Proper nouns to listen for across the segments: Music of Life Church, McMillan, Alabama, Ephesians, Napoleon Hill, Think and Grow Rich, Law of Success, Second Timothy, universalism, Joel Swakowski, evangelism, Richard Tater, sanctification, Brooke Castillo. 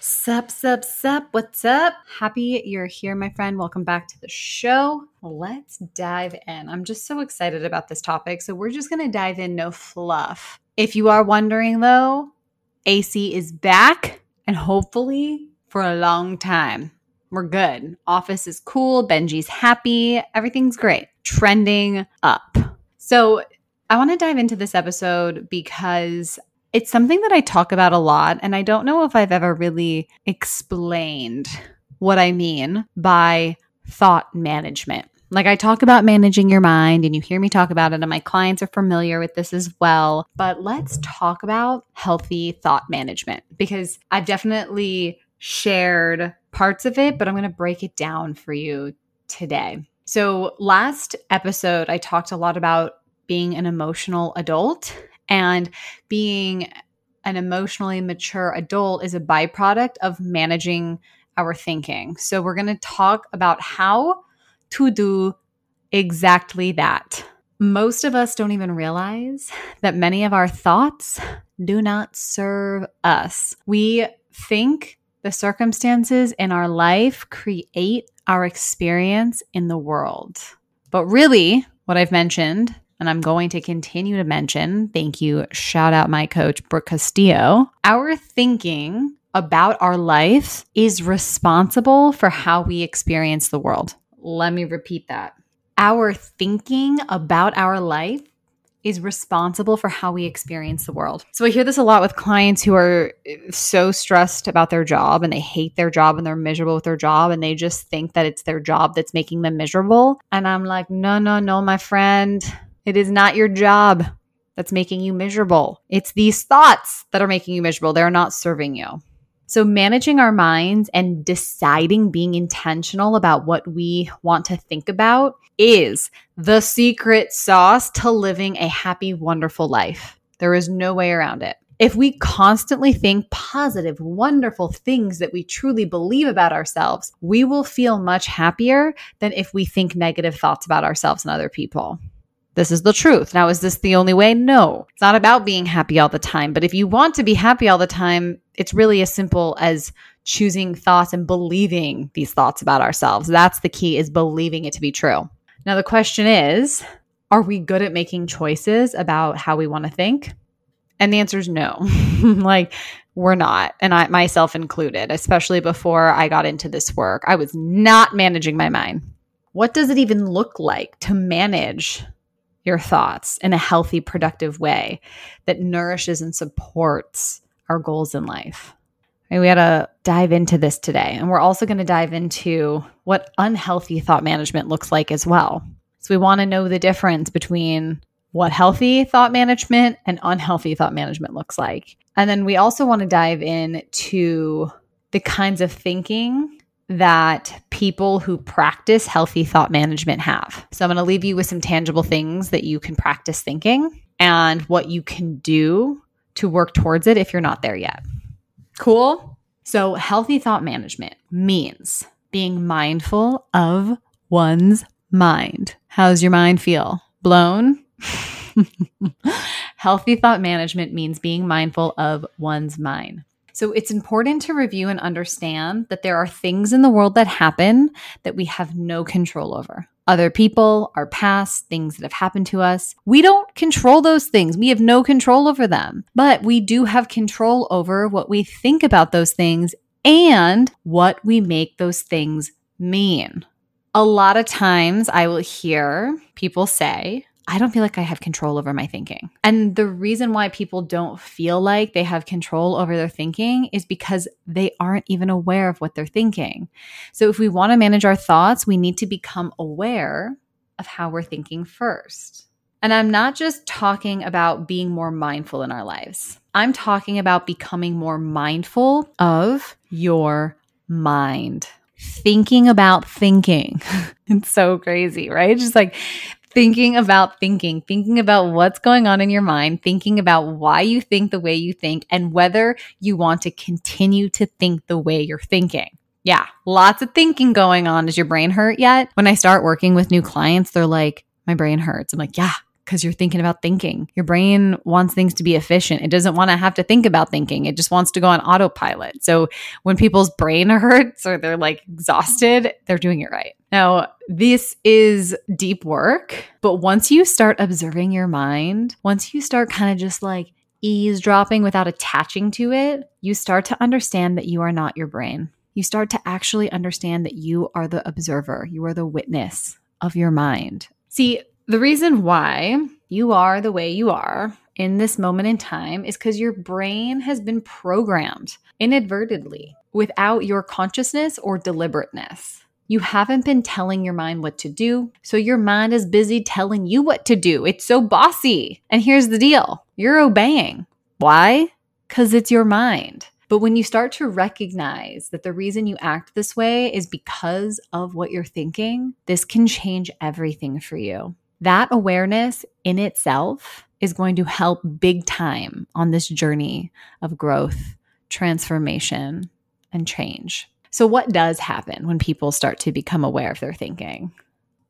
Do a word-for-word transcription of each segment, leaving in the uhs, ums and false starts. Sup, sup, sup, what's up? Happy you're here, my friend. Welcome back to the show. Let's dive in. I'm just so excited about this topic, so we're just going to dive in, no fluff. If you are wondering though, A C is back, and hopefully for a long time. We're good. Office is cool. Benji's happy. Everything's great. Trending up. So I want to dive into this episode because it's something that I talk about a lot, and I don't know if I've ever really explained what I mean by thought management. Like, I talk about managing your mind, and you hear me talk about it, and my clients are familiar with this as well. But let's talk about healthy thought management, because I've definitely shared parts of it, but I'm going to break it down for you today. So last episode, I talked a lot about being an emotional adult, and being an emotionally mature adult is a byproduct of managing our thinking. So we're going to talk about how to do exactly that. Most of us don't even realize that many of our thoughts do not serve us. We think the circumstances in our life create our experience in the world. But really, what I've mentioned, and I'm going to continue to mention, thank you, shout out my coach, Brooke Castillo, our thinking about our life is responsible for how we experience the world. Let me repeat that. Our thinking about our life is responsible for how we experience the world. So I hear this a lot with clients who are so stressed about their job, and they hate their job, and they're miserable with their job, and they just think that it's their job that's making them miserable. And I'm like, no, no, no, my friend. It is not your job that's making you miserable. It's these thoughts that are making you miserable. They're not serving you. So managing our minds and deciding, being intentional about what we want to think about is the secret sauce to living a happy, wonderful life. There is no way around it. If we constantly think positive, wonderful things that we truly believe about ourselves, we will feel much happier than if we think negative thoughts about ourselves and other people. This is the truth. Now, is this the only way? No. It's not about being happy all the time. But if you want to be happy all the time, it's really as simple as choosing thoughts and believing these thoughts about ourselves. That's the key, is believing it to be true. Now, the question is, are we good at making choices about how we want to think? And the answer is no. Like, we're not. And I, myself included, especially before I got into this work, I was not managing my mind. What does it even look like to manage your thoughts in a healthy, productive way that nourishes and supports our goals in life? And we got to dive into this today. And we're also going to dive into what unhealthy thought management looks like as well. So we want to know the difference between what healthy thought management and unhealthy thought management looks like. And then we also want to dive into the kinds of thinking that people who practice healthy thought management have. So I'm going to leave you with some tangible things that you can practice thinking and what you can do to work towards it if you're not there yet. Cool? So healthy thought management means being mindful of one's mind. How's your mind feel? Blown? Healthy thought management means being mindful of one's mind. So it's important to review and understand that there are things in the world that happen that we have no control over. Other people, our past, things that have happened to us. We don't control those things. We have no control over them. But we do have control over what we think about those things and what we make those things mean. A lot of times I will hear people say, I don't feel like I have control over my thinking. And the reason why people don't feel like they have control over their thinking is because they aren't even aware of what they're thinking. So if we want to manage our thoughts, we need to become aware of how we're thinking first. And I'm not just talking about being more mindful in our lives. I'm talking about becoming more mindful of your mind. thinking about thinking. It's so crazy, right? Just like thinking about thinking, thinking about what's going on in your mind, thinking about why you think the way you think, and whether you want to continue to think the way you're thinking. Yeah, lots of thinking going on. Does your brain hurt yet? When I start working with new clients, they're like, my brain hurts. I'm like, yeah. Because you're thinking about thinking. Your brain wants things to be efficient. It doesn't want to have to think about thinking. It just wants to go on autopilot. So when people's brain hurts or they're like exhausted, they're doing it right. Now, this is deep work, but once you start observing your mind, once you start kind of just like eavesdropping without attaching to it, you start to understand that you are not your brain. You start to actually understand that you are the observer. You are the witness of your mind. See, the reason why you are the way you are in this moment in time is because your brain has been programmed inadvertently without your consciousness or deliberateness. You haven't been telling your mind what to do, so your mind is busy telling you what to do. It's so bossy. And here's the deal. You're obeying. Why? Because it's your mind. But when you start to recognize that the reason you act this way is because of what you're thinking, this can change everything for you. That awareness in itself is going to help big time on this journey of growth, transformation, and change. So what does happen when people start to become aware of their thinking?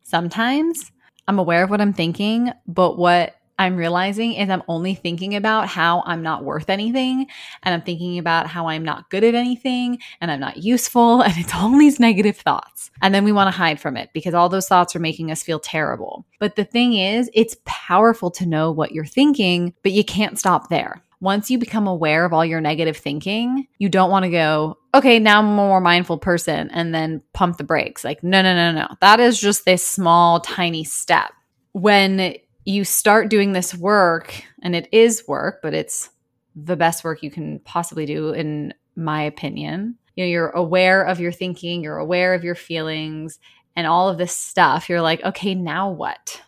Sometimes I'm aware of what I'm thinking, but what I'm realizing is I'm only thinking about how I'm not worth anything, and I'm thinking about how I'm not good at anything, and I'm not useful, and it's all these negative thoughts. And then we want to hide from it because all those thoughts are making us feel terrible. But the thing is, it's powerful to know what you're thinking, but you can't stop there. Once you become aware of all your negative thinking, you don't want to go, okay, now I'm a more mindful person, and then pump the brakes. Like, no, no, no, no. That is just this small, tiny step. When you start doing this work, and it is work, but it's the best work you can possibly do, in my opinion. You know, you're aware of your thinking, you're aware of your feelings, and all of this stuff. You're like, okay, now what?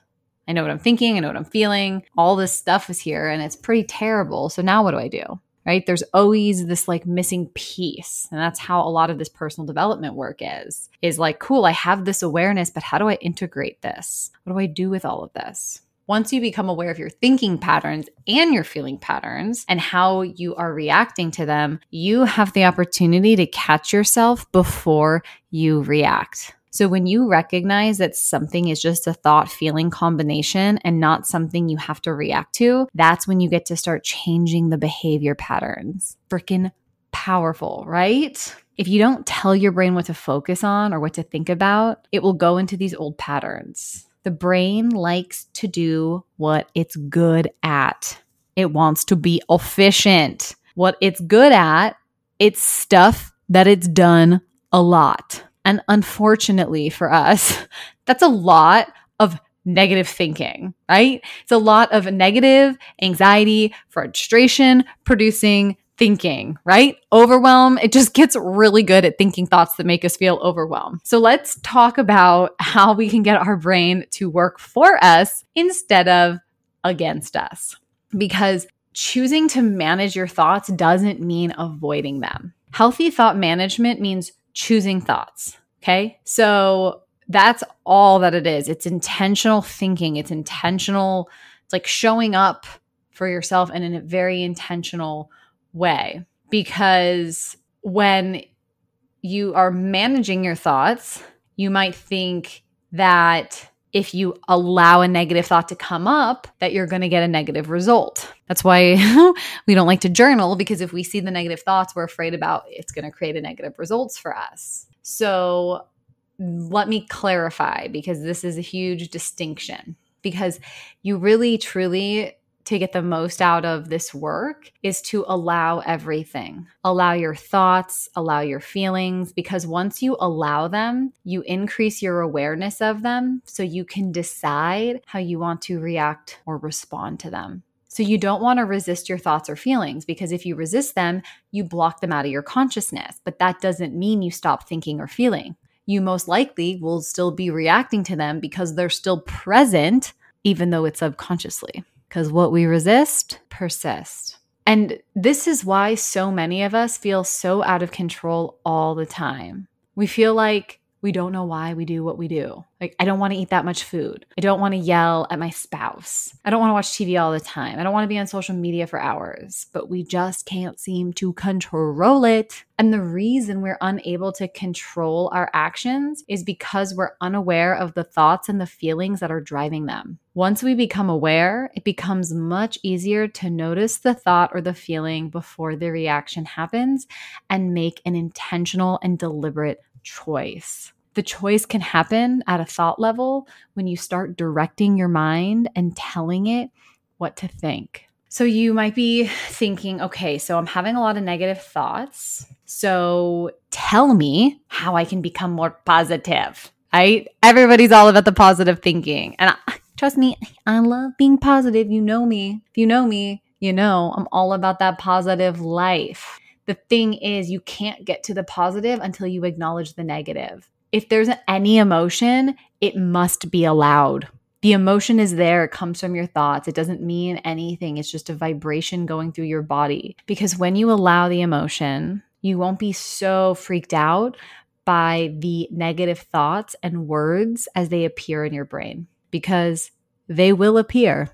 I know what I'm thinking, I know what I'm feeling. All this stuff is here, and it's pretty terrible. So now what do I do? Right? There's always this like missing piece. And that's how a lot of this personal development work is, is like, cool, I have this awareness, but how do I integrate this? What do I do with all of this? Once you become aware of your thinking patterns and your feeling patterns and how you are reacting to them, you have the opportunity to catch yourself before you react. So when you recognize that something is just a thought-feeling combination and not something you have to react to, that's when you get to start changing the behavior patterns. Freaking powerful, right? If you don't tell your brain what to focus on or what to think about, it will go into these old patterns. The brain likes to do what it's good at. It wants to be efficient. What it's good at, it's stuff that it's done a lot. And unfortunately for us, that's a lot of negative thinking, right? It's a lot of negative, anxiety, frustration producing thinking, right? Overwhelm. It just gets really good at thinking thoughts that make us feel overwhelmed. So let's talk about how we can get our brain to work for us instead of against us. Because choosing to manage your thoughts doesn't mean avoiding them. Healthy thought management means choosing thoughts, okay? So that's all that it is. It's intentional thinking. It's intentional. It's like showing up for yourself and in a very intentional way, because when you are managing your thoughts, you might think that if you allow a negative thought to come up, that you're going to get a negative result. That's why we don't like to journal, because if we see the negative thoughts, we're afraid about it's going to create a negative results for us. So let me clarify, because this is a huge distinction, because you really, truly to get the most out of this work is to allow everything. Allow your thoughts, allow your feelings, because once you allow them, you increase your awareness of them so you can decide how you want to react or respond to them. So you don't want to resist your thoughts or feelings, because if you resist them, you block them out of your consciousness. But that doesn't mean you stop thinking or feeling. You most likely will still be reacting to them because they're still present, even though it's subconsciously. Because what we resist persists. And this is why so many of us feel so out of control all the time. We feel like we don't know why we do what we do. Like, I don't want to eat that much food. I don't want to yell at my spouse. I don't want to watch T V all the time. I don't want to be on social media for hours, but we just can't seem to control it. And the reason we're unable to control our actions is because we're unaware of the thoughts and the feelings that are driving them. Once we become aware, it becomes much easier to notice the thought or the feeling before the reaction happens and make an intentional and deliberate choice. The choice can happen at a thought level when you start directing your mind and telling it what to think. So you might be thinking, okay, so I'm having a lot of negative thoughts. So tell me how I can become more positive, right? Everybody's all about the positive thinking. And I, trust me, I love being positive. You know me. If you know me, you know I'm all about that positive life. The thing is, you can't get to the positive until you acknowledge the negative. If there's any emotion, it must be allowed. The emotion is there. It comes from your thoughts. It doesn't mean anything. It's just a vibration going through your body. Because when you allow the emotion, you won't be so freaked out by the negative thoughts and words as they appear in your brain. Because they will appear.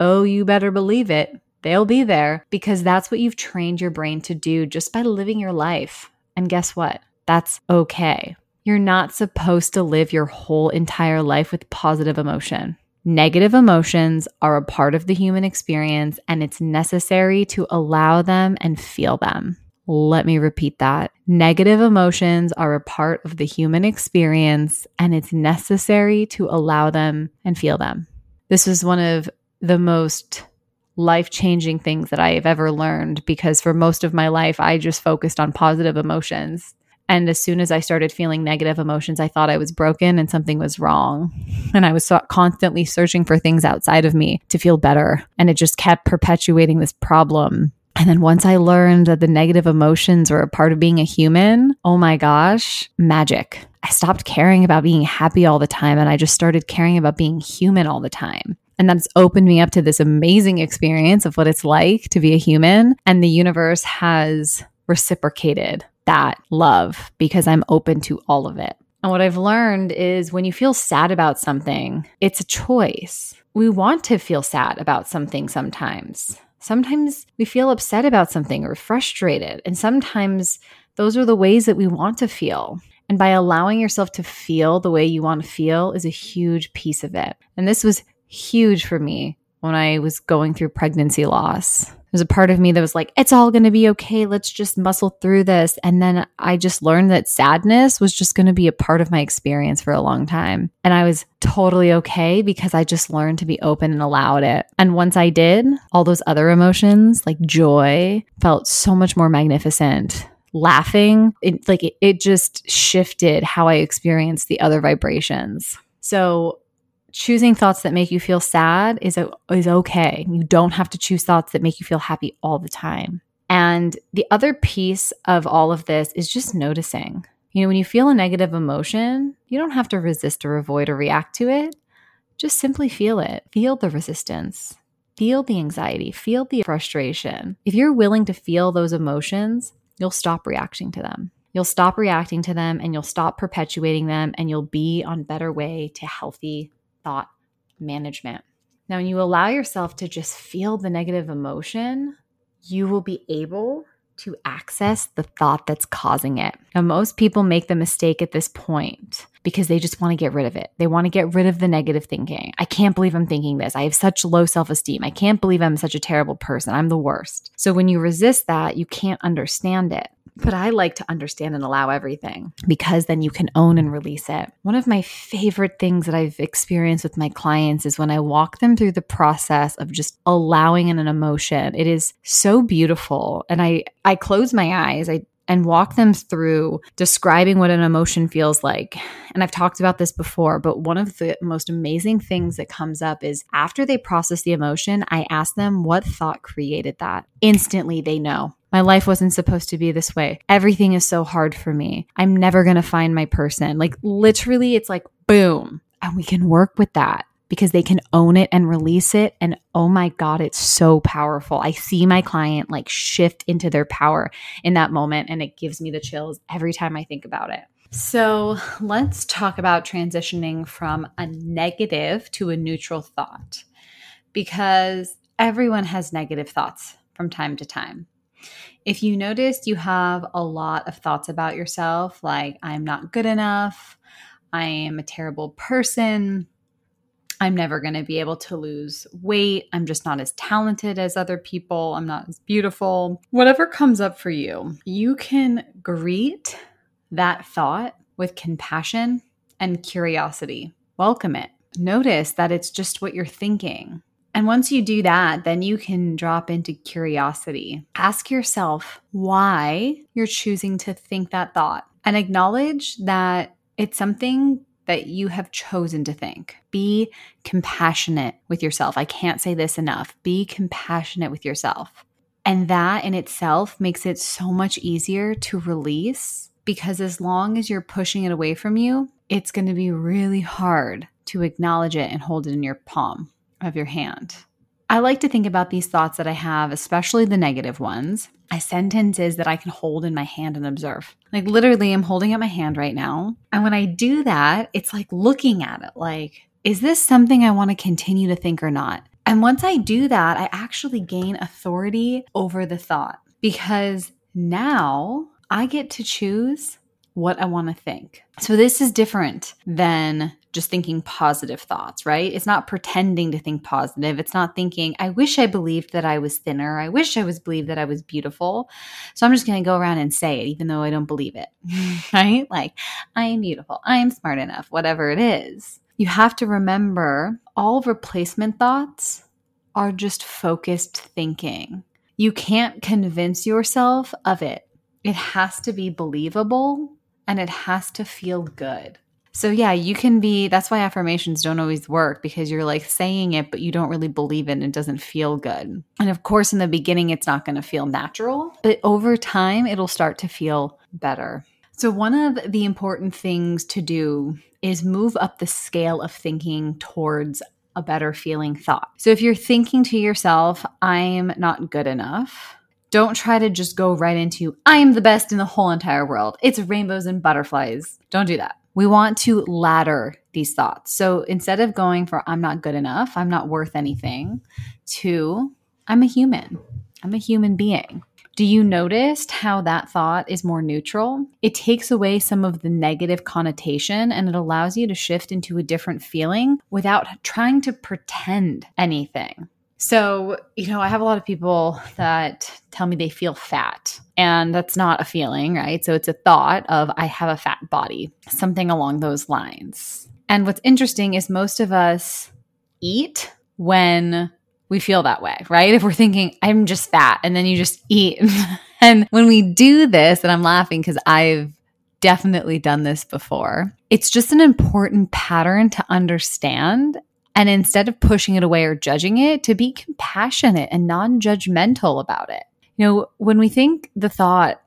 Oh, you better believe it. They'll be there because that's what you've trained your brain to do just by living your life. And guess what? That's okay. You're not supposed to live your whole entire life with positive emotion. Negative emotions are a part of the human experience, and it's necessary to allow them and feel them. Let me repeat that. Negative emotions are a part of the human experience, and it's necessary to allow them and feel them. This is one of the most life-changing things that I have ever learned, because for most of my life, I just focused on positive emotions. And as soon as I started feeling negative emotions, I thought I was broken and something was wrong. And I was so- constantly searching for things outside of me to feel better. And it just kept perpetuating this problem. And then once I learned that the negative emotions were a part of being a human, oh my gosh, magic. I stopped caring about being happy all the time, and I just started caring about being human all the time. And that's opened me up to this amazing experience of what it's like to be a human. And the universe has reciprocated that love because I'm open to all of it. And what I've learned is when you feel sad about something, it's a choice. We want to feel sad about something sometimes. Sometimes we feel upset about something or frustrated. And sometimes those are the ways that we want to feel. And by allowing yourself to feel the way you want to feel is a huge piece of it. And this was huge for me when I was going through pregnancy loss. There's a part of me that was like, it's all going to be okay. Let's just muscle through this. And then I just learned that sadness was just going to be a part of my experience for a long time. And I was totally okay because I just learned to be open and allowed it. And once I did, all those other emotions like joy felt so much more magnificent. Laughing, it, like it, it just shifted how I experienced the other vibrations. So choosing thoughts that make you feel sad is is okay. You don't have to choose thoughts that make you feel happy all the time. And the other piece of all of this is just noticing. You know, when you feel a negative emotion, you don't have to resist or avoid or react to it. Just simply feel it. Feel the resistance. Feel the anxiety. Feel the frustration. If you're willing to feel those emotions, you'll stop reacting to them. You'll stop reacting to them and you'll stop perpetuating them, and you'll be on a better way to healthy thought management. Now, when you allow yourself to just feel the negative emotion, you will be able to access the thought that's causing it. Now, most people make the mistake at this point because they just want to get rid of it. They want to get rid of the negative thinking. I can't believe I'm thinking this. I have such low self-esteem. I can't believe I'm such a terrible person. I'm the worst. So when you resist that, you can't understand it. But I like to understand and allow everything, because then you can own and release it. One of my favorite things that I've experienced with my clients is when I walk them through the process of just allowing in an emotion. It is so beautiful. And I, I close my eyes I, and walk them through describing what an emotion feels like. And I've talked about this before, but one of the most amazing things that comes up is after they process the emotion, I ask them what thought created that. Instantly, they know. My life wasn't supposed to be this way. Everything is so hard for me. I'm never going to find my person. Like literally, it's like, boom. And we can work with that because they can own it and release it. And oh my God, it's so powerful. I see my client like shift into their power in that moment. And it gives me the chills every time I think about it. So let's talk about transitioning from a negative to a neutral thought, because everyone has negative thoughts from time to time. If you noticed you have a lot of thoughts about yourself, like I'm not good enough, I am a terrible person, I'm never going to be able to lose weight, I'm just not as talented as other people, I'm not as beautiful, whatever comes up for you, you can greet that thought with compassion and curiosity. Welcome it. Notice that it's just what you're thinking. And once you do that, then you can drop into curiosity. Ask yourself why you're choosing to think that thought and acknowledge that it's something that you have chosen to think. Be compassionate with yourself. I can't say this enough. Be compassionate with yourself. And that in itself makes it so much easier to release, because as long as you're pushing it away from you, it's going to be really hard to acknowledge it and hold it in your palm of your hand. I like to think about these thoughts that I have, especially the negative ones, as sentences that I can hold in my hand and observe. Like literally, I'm holding up my hand right now. And when I do that, it's like looking at it like, is this something I want to continue to think or not? And once I do that, I actually gain authority over the thought, because now I get to choose what I want to think. So this is different than just thinking positive thoughts, right? It's not pretending to think positive. It's not thinking, I wish I believed that I was thinner. I wish I was believed that I was beautiful. So I'm just going to go around and say it, even though I don't believe it, right? Like, I am beautiful. I am smart enough, whatever it is. You have to remember all replacement thoughts are just focused thinking. You can't convince yourself of it. It has to be believable and it has to feel good. So yeah, you can be, that's why affirmations don't always work, because you're like saying it, but you don't really believe it and it doesn't feel good. And of course, in the beginning, it's not going to feel natural, but over time, it'll start to feel better. So one of the important things to do is move up the scale of thinking towards a better feeling thought. So if you're thinking to yourself, I'm not good enough, don't try to just go right into, I am the best in the whole entire world. It's rainbows and butterflies. Don't do that. We want to ladder these thoughts. So instead of going for, I'm not good enough, I'm not worth anything, to, I'm a human. I'm a human being. Do you notice how that thought is more neutral? It takes away some of the negative connotation and it allows you to shift into a different feeling without trying to pretend anything. So, you know, I have a lot of people that tell me they feel fat, and that's not a feeling, right? So it's a thought of, I have a fat body, something along those lines. And what's interesting is most of us eat when we feel that way, right? If we're thinking, I'm just fat, and then you just eat. And when we do this, and I'm laughing because I've definitely done this before, it's just an important pattern to understand. And instead of pushing it away or judging it, to be compassionate and non-judgmental about it. You know, when we think the thought,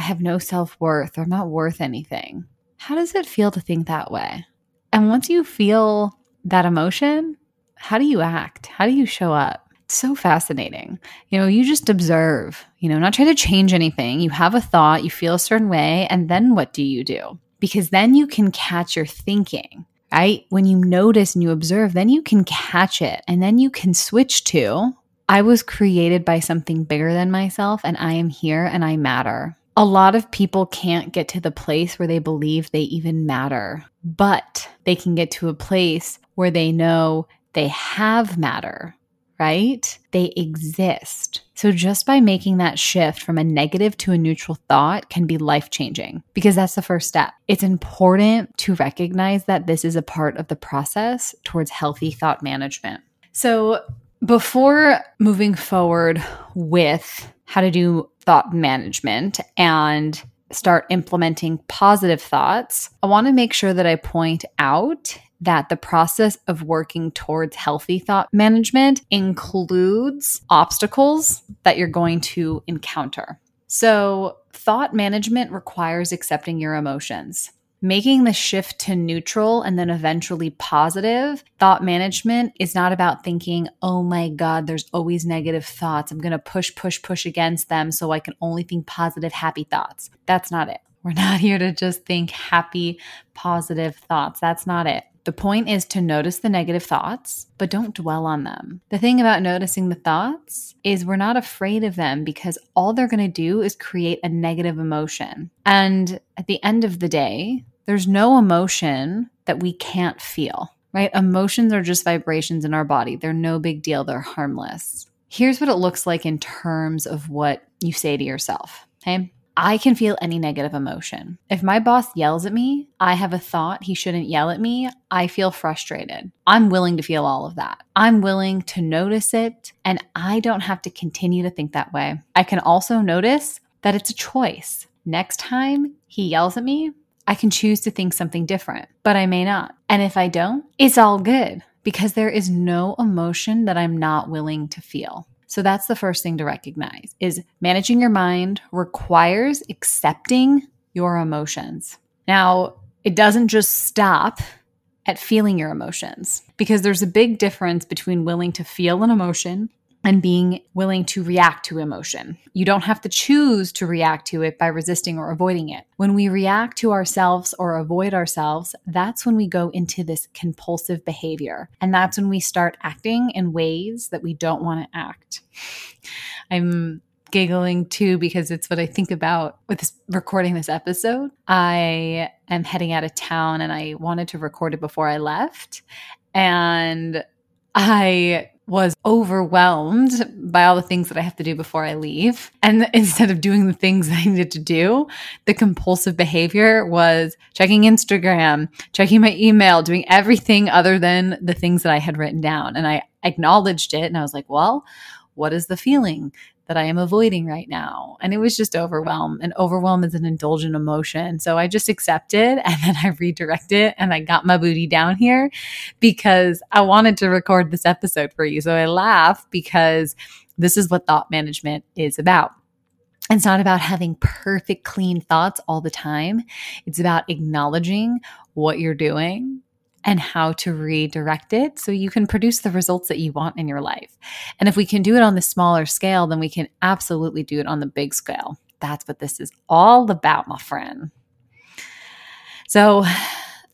I have no self-worth or I'm not worth anything, how does it feel to think that way? And once you feel that emotion, how do you act? How do you show up? It's so fascinating. You know, you just observe, you know, not try to change anything. You have a thought, you feel a certain way, and then what do you do? Because then you can catch your thinking. Right? When you notice and you observe, then you can catch it, and then you can switch to, I was created by something bigger than myself and I am here and I matter. A lot of people can't get to the place where they believe they even matter, but they can get to a place where they know they have matter, right? They exist. So just by making that shift from a negative to a neutral thought can be life-changing, because that's the first step. It's important to recognize that this is a part of the process towards healthy thought management. So before moving forward with how to do thought management and start implementing positive thoughts, I want to make sure that I point out that the process of working towards healthy thought management includes obstacles that you're going to encounter. So thought management requires accepting your emotions. Making the shift to neutral and then eventually positive thought management is not about thinking, oh my God, there's always negative thoughts. I'm going to push, push, push against them so I can only think positive, happy thoughts. That's not it. We're not here to just think happy, positive thoughts. That's not it. The point is to notice the negative thoughts, but don't dwell on them. The thing about noticing the thoughts is we're not afraid of them because all they're going to do is create a negative emotion. And at the end of the day, there's no emotion that we can't feel, right? Emotions are just vibrations in our body. They're no big deal. They're harmless. Here's what it looks like in terms of what you say to yourself, okay? I can feel any negative emotion. If my boss yells at me, I have a thought he shouldn't yell at me, I feel frustrated. I'm willing to feel all of that. I'm willing to notice it, and I don't have to continue to think that way. I can also notice that it's a choice. Next time he yells at me, I can choose to think something different, but I may not. And if I don't, it's all good because there is no emotion that I'm not willing to feel. So that's the first thing to recognize is managing your mind requires accepting your emotions. Now, it doesn't just stop at feeling your emotions because there's a big difference between willing to feel an emotion and being willing to react to emotion. You don't have to choose to react to it by resisting or avoiding it. When we react to ourselves or avoid ourselves, that's when we go into this compulsive behavior. And that's when we start acting in ways that we don't want to act. I'm giggling too because it's what I think about with this, recording this episode. I am heading out of town and I wanted to record it before I left. And I was overwhelmed by all the things that I have to do before I leave. And instead of doing the things that I needed to do, the compulsive behavior was checking Instagram, checking my email, doing everything other than the things that I had written down. And I acknowledged it and I was like, well, what is the feeling that I am avoiding right now? And it was just overwhelm. And overwhelm is an indulgent emotion. So I just accepted and then I redirected and I got my booty down here because I wanted to record this episode for you. So I laugh because this is what thought management is about. It's not about having perfect, clean thoughts all the time. It's about acknowledging what you're doing and how to redirect it so you can produce the results that you want in your life. And if we can do it on the smaller scale, then we can absolutely do it on the big scale. That's what this is all about, my friend. So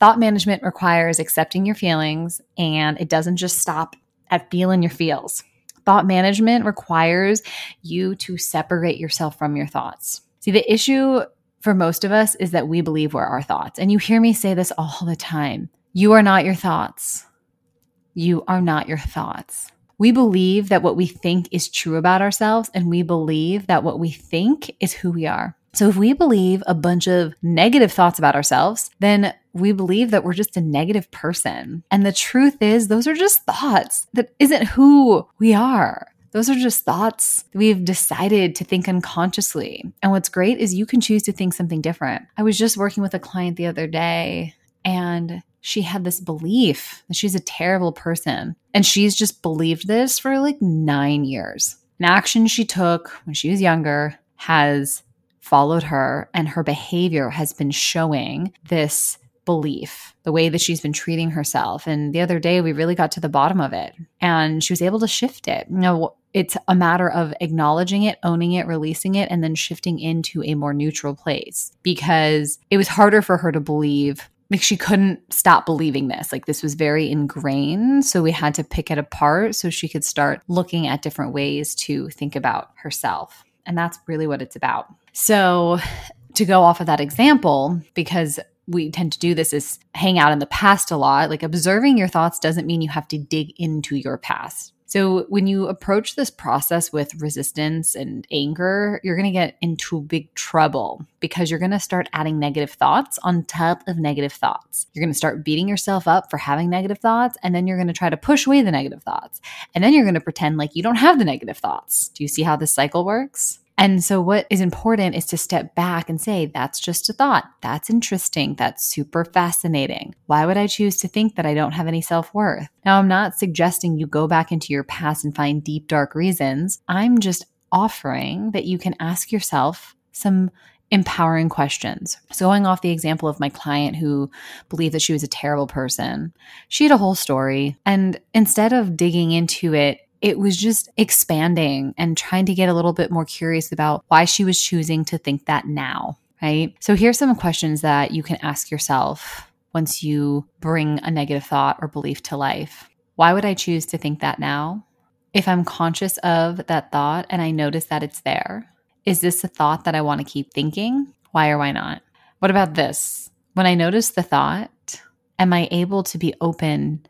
thought management requires accepting your feelings, and it doesn't just stop at feeling your feels. Thought management requires you to separate yourself from your thoughts. See, the issue for most of us is that we believe we're our thoughts. And you hear me say this all the time. You are not your thoughts. You are not your thoughts. We believe that what we think is true about ourselves, and we believe that what we think is who we are. So if we believe a bunch of negative thoughts about ourselves, then we believe that we're just a negative person. And the truth is, those are just thoughts. That isn't who we are. Those are just thoughts we've decided to think unconsciously. And what's great is you can choose to think something different. I was just working with a client the other day, and she had this belief that she's a terrible person. And she's just believed this for like nine years. An action she took when she was younger has followed her, and her behavior has been showing this belief, the way that she's been treating herself. And the other day, we really got to the bottom of it, and she was able to shift it. You know, it's a matter of acknowledging it, owning it, releasing it, and then shifting into a more neutral place because it was harder for her to believe. Like she couldn't stop believing this. Like this was very ingrained. So we had to pick it apart so she could start looking at different ways to think about herself. And that's really what it's about. So to go off of that example, because we tend to do this is hang out in the past a lot. Like observing your thoughts doesn't mean you have to dig into your past. So when you approach this process with resistance and anger, you're going to get into big trouble because you're going to start adding negative thoughts on top of negative thoughts. You're going to start beating yourself up for having negative thoughts, and then you're going to try to push away the negative thoughts. And then you're going to pretend like you don't have the negative thoughts. Do you see how this cycle works? And so what is important is to step back and say, that's just a thought. That's interesting. That's super fascinating. Why would I choose to think that I don't have any self-worth? Now, I'm not suggesting you go back into your past and find deep, dark reasons. I'm just offering that you can ask yourself some empowering questions. So going off the example of my client who believed that she was a terrible person, she had a whole story. And instead of digging into it, it was just expanding and trying to get a little bit more curious about why she was choosing to think that now. right? So here's some questions that you can ask yourself once you bring a negative thought or belief to life. Why would I choose to think that now? If I'm conscious of that thought and I notice that it's there, is this a thought that I want to keep thinking? Why or why not? What about this? When I notice the thought, am I able to be open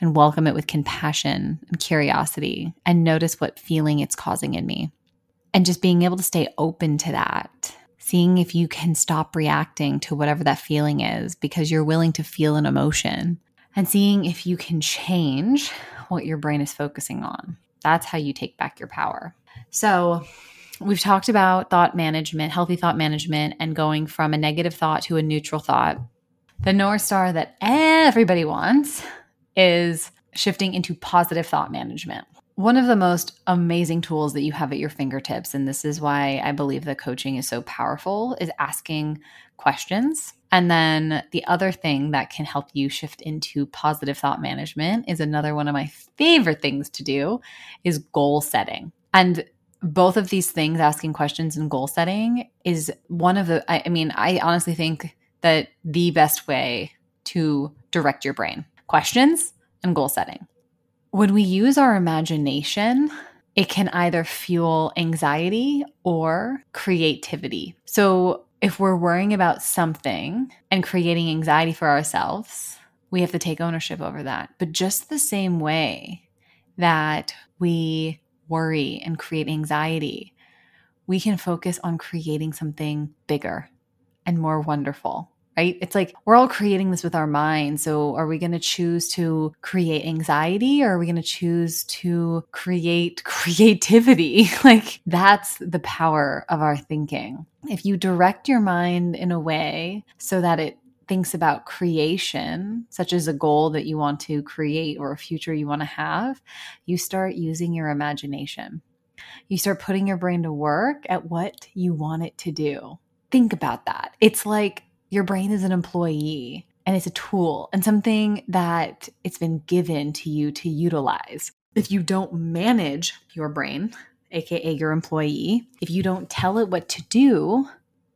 and welcome it with compassion and curiosity and notice what feeling it's causing in me? And just being able to stay open to that, seeing if you can stop reacting to whatever that feeling is because you're willing to feel an emotion and seeing if you can change what your brain is focusing on. That's how you take back your power. So we've talked about thought management, healthy thought management, and going from a negative thought to a neutral thought. The North Star that everybody wants is shifting into positive thought management. One of the most amazing tools that you have at your fingertips, and this is why I believe that coaching is so powerful, is asking questions. And then the other thing that can help you shift into positive thought management is another one of my favorite things to do is goal setting. And both of these things, asking questions and goal setting, is one of the, I, I mean, I honestly think that the best way to direct your brain, questions and goal setting. When we use our imagination, it can either fuel anxiety or creativity. So if we're worrying about something and creating anxiety for ourselves, we have to take ownership over that. But just the same way that we worry and create anxiety, we can focus on creating something bigger and more wonderful, right? It's like we're all creating this with our mind. So are we going to choose to create anxiety or are we going to choose to create creativity? Like that's the power of our thinking. If you direct your mind in a way so that it thinks about creation, such as a goal that you want to create or a future you want to have, you start using your imagination. You start putting your brain to work at what you want it to do. Think about that. It's like your brain is an employee and it's a tool and something that it's been given to you to utilize. If you don't manage your brain, aka your employee, if you don't tell it what to do,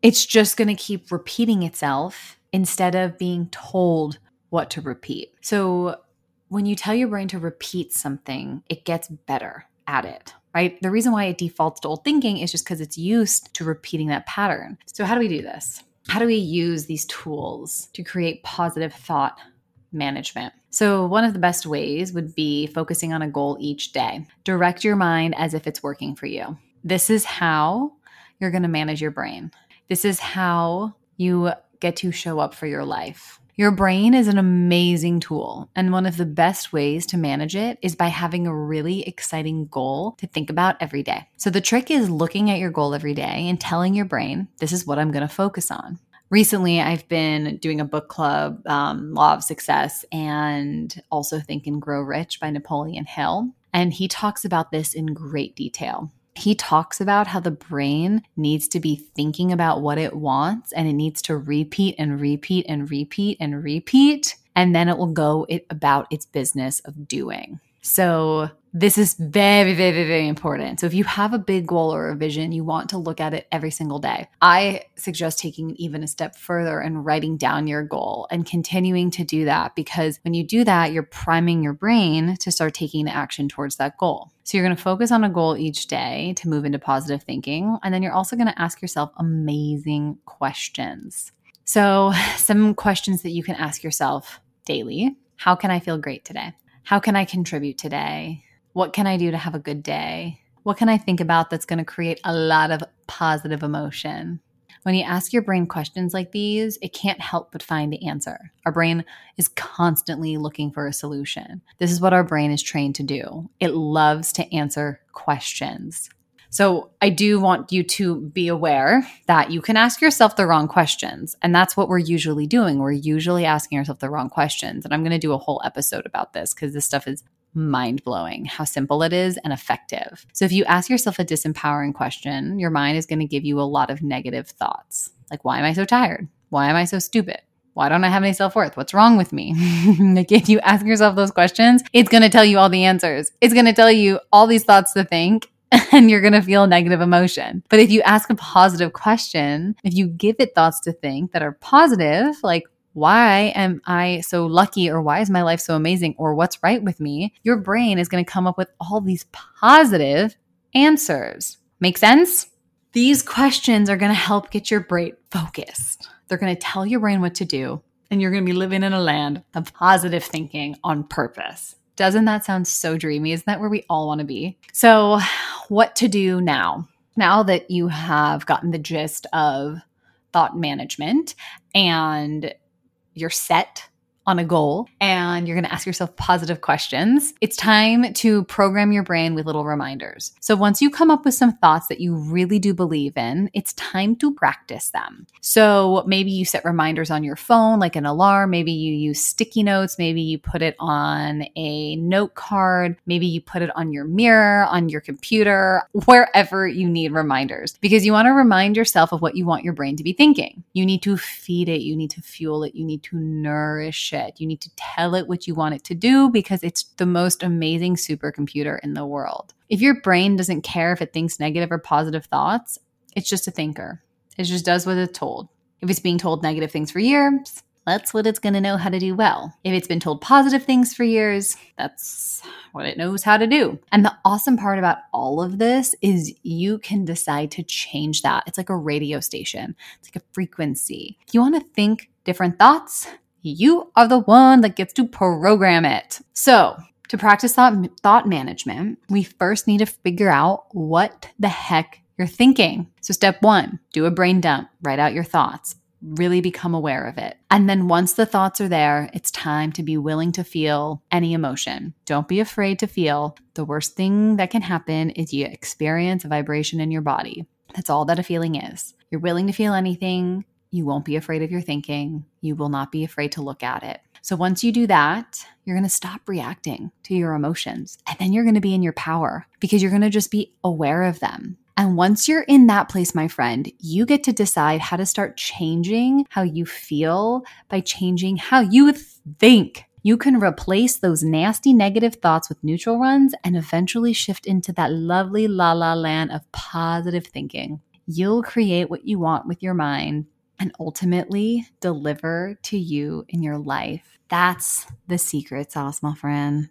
it's just going to keep repeating itself instead of being told what to repeat. So when you tell your brain to repeat something, it gets better at it. Right? The reason why it defaults to old thinking is just because it's used to repeating that pattern. So how do we do this? How do we use these tools to create positive thought management? So one of the best ways would be focusing on a goal each day. Direct your mind as if it's working for you. This is how you're going to manage your brain. This is how you get to show up for your life. Your brain is an amazing tool, and one of the best ways to manage it is by having a really exciting goal to think about every day. So the trick is looking at your goal every day and telling your brain, this is what I'm going to focus on. Recently, I've been doing a book club, um, Law of Success, and also Think and Grow Rich by Napoleon Hill, and he talks about this in great detail. He talks about how the brain needs to be thinking about what it wants and it needs to repeat and repeat and repeat and repeat, and then it will go it about its business of doing. So this is very, very, very important. So if you have a big goal or a vision, you want to look at it every single day. I suggest taking even a step further and writing down your goal and continuing to do that, because when you do that, you're priming your brain to start taking the action towards that goal. So you're going to focus on a goal each day to move into positive thinking. And then you're also going to ask yourself amazing questions. So some questions that you can ask yourself daily. How can I feel great today? How can I contribute today? What can I do to have a good day? What can I think about that's going to create a lot of positive emotion? When you ask your brain questions like these, it can't help but find the answer. Our brain is constantly looking for a solution. This is what our brain is trained to do. It loves to answer questions. So I do want you to be aware that you can ask yourself the wrong questions. And that's what we're usually doing. We're usually asking ourselves the wrong questions. And I'm going to do a whole episode about this because this stuff is mind-blowing, how simple it is and effective. So if you ask yourself a disempowering question, your mind is going to give you a lot of negative thoughts. Like, why am I so tired? Why am I so stupid? Why don't I have any self-worth? What's wrong with me? Like, if you ask yourself those questions, it's going to tell you all the answers. It's going to tell you all these thoughts to think. and you're going to feel negative emotion. But if you ask a positive question, if you give it thoughts to think that are positive, like, why am I so lucky, or why is my life so amazing, or what's right with me, your brain is going to come up with all these positive answers. Make sense? These questions are going to help get your brain focused. They're going to tell your brain what to do, and you're going to be living in a land of positive thinking on purpose. Doesn't that sound so dreamy? Isn't that where we all want to be? So what to do now? Now that you have gotten the gist of thought management and you're set on a goal and you're going to ask yourself positive questions, it's time to program your brain with little reminders. So once you come up with some thoughts that you really do believe in, it's time to practice them. So maybe you set reminders on your phone, like an alarm. Maybe you use sticky notes. Maybe you put it on a note card. Maybe you put it on your mirror, on your computer, wherever you need reminders, because you want to remind yourself of what you want your brain to be thinking. You need to feed it. You need to fuel it. You need to nourish it. It. You need to tell it what you want it to do, because it's the most amazing supercomputer in the world. If your brain doesn't care if it thinks negative or positive thoughts, it's just a thinker. It just does what it's told. If it's being told negative things for years, that's what it's going to know how to do well. If it's been told positive things for years, that's what it knows how to do. And the awesome part about all of this is you can decide to change that. It's like a radio station. It's like a frequency. If you want to think different thoughts, you are the one that gets to program it. So to practice thought, thought management, we first need to figure out what the heck you're thinking. So step one, do a brain dump, write out your thoughts, really become aware of it. And then once the thoughts are there, it's time to be willing to feel any emotion. Don't be afraid to feel. The worst thing that can happen is you experience a vibration in your body. That's all that a feeling is. You're willing to feel anything. You won't be afraid of your thinking. You will not be afraid to look at it. So once you do that, you're going to stop reacting to your emotions. And then you're going to be in your power, because you're going to just be aware of them. And once you're in that place, my friend, you get to decide how to start changing how you feel by changing how you think. You can replace those nasty negative thoughts with neutral ones and eventually shift into that lovely la-la land of positive thinking. You'll create what you want with your mind and ultimately deliver to you in your life. That's the secret sauce, my friend.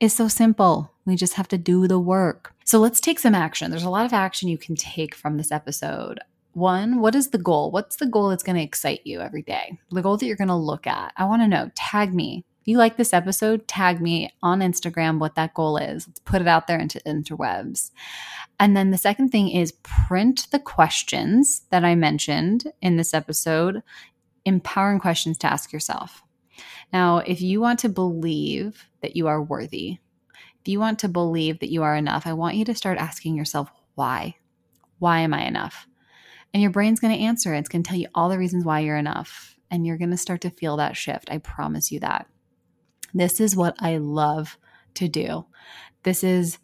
It's so simple. We just have to do the work. So let's take some action. There's a lot of action you can take from this episode. One, what is the goal? What's the goal that's going to excite you every day? The goal that you're going to look at. I want to know. Tag me. If you like this episode, tag me on Instagram what that goal is. Let's put it out there into interwebs. And then the second thing is print the questions that I mentioned in this episode, empowering questions to ask yourself. Now, if you want to believe that you are worthy, if you want to believe that you are enough, I want you to start asking yourself, why? Why am I enough? And your brain's going to answer it. It's going to tell you all the reasons why you're enough. And you're going to start to feel that shift. I promise you that. This is what I love to do. This is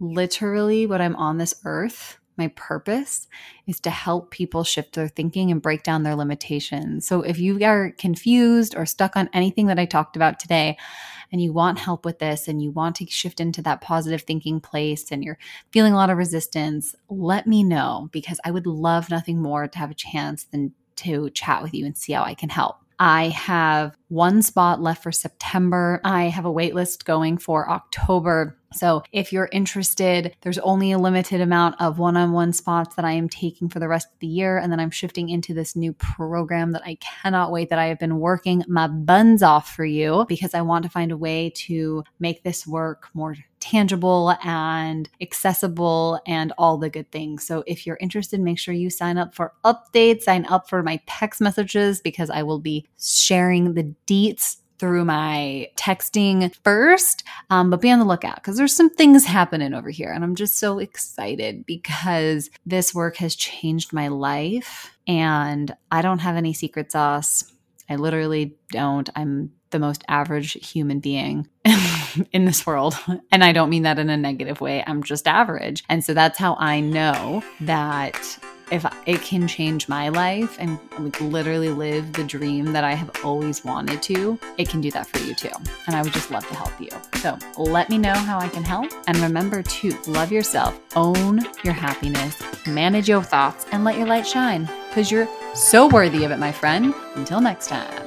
literally what I'm on this earth. My purpose is to help people shift their thinking and break down their limitations. So if you are confused or stuck on anything that I talked about today, and you want help with this, and you want to shift into that positive thinking place, and you're feeling a lot of resistance, let me know, because I would love nothing more to have a chance than to chat with you and see how I can help. I have one spot left for September. I have a wait list going for October. So if you're interested, there's only a limited amount of one-on-one spots that I am taking for the rest of the year. And then I'm shifting into this new program that I cannot wait, that I have been working my buns off for you, because I want to find a way to make this work more tangible and accessible and all the good things. So if you're interested, make sure you sign up for updates, sign up for my text messages, because I will be sharing the deets through my texting first, um, but be on the lookout, because there's some things happening over here. And I'm just so excited, because this work has changed my life, and I don't have any secret sauce. I literally don't. I'm the most average human being in this world. And I don't mean that in a negative way. I'm just average. And so that's how I know that if it can change my life and like literally live the dream that I have always wanted to, it can do that for you too. And I would just love to help you. So let me know how I can help. And remember to love yourself, own your happiness, manage your thoughts, and let your light shine because you're so worthy of it, my friend. Until next time.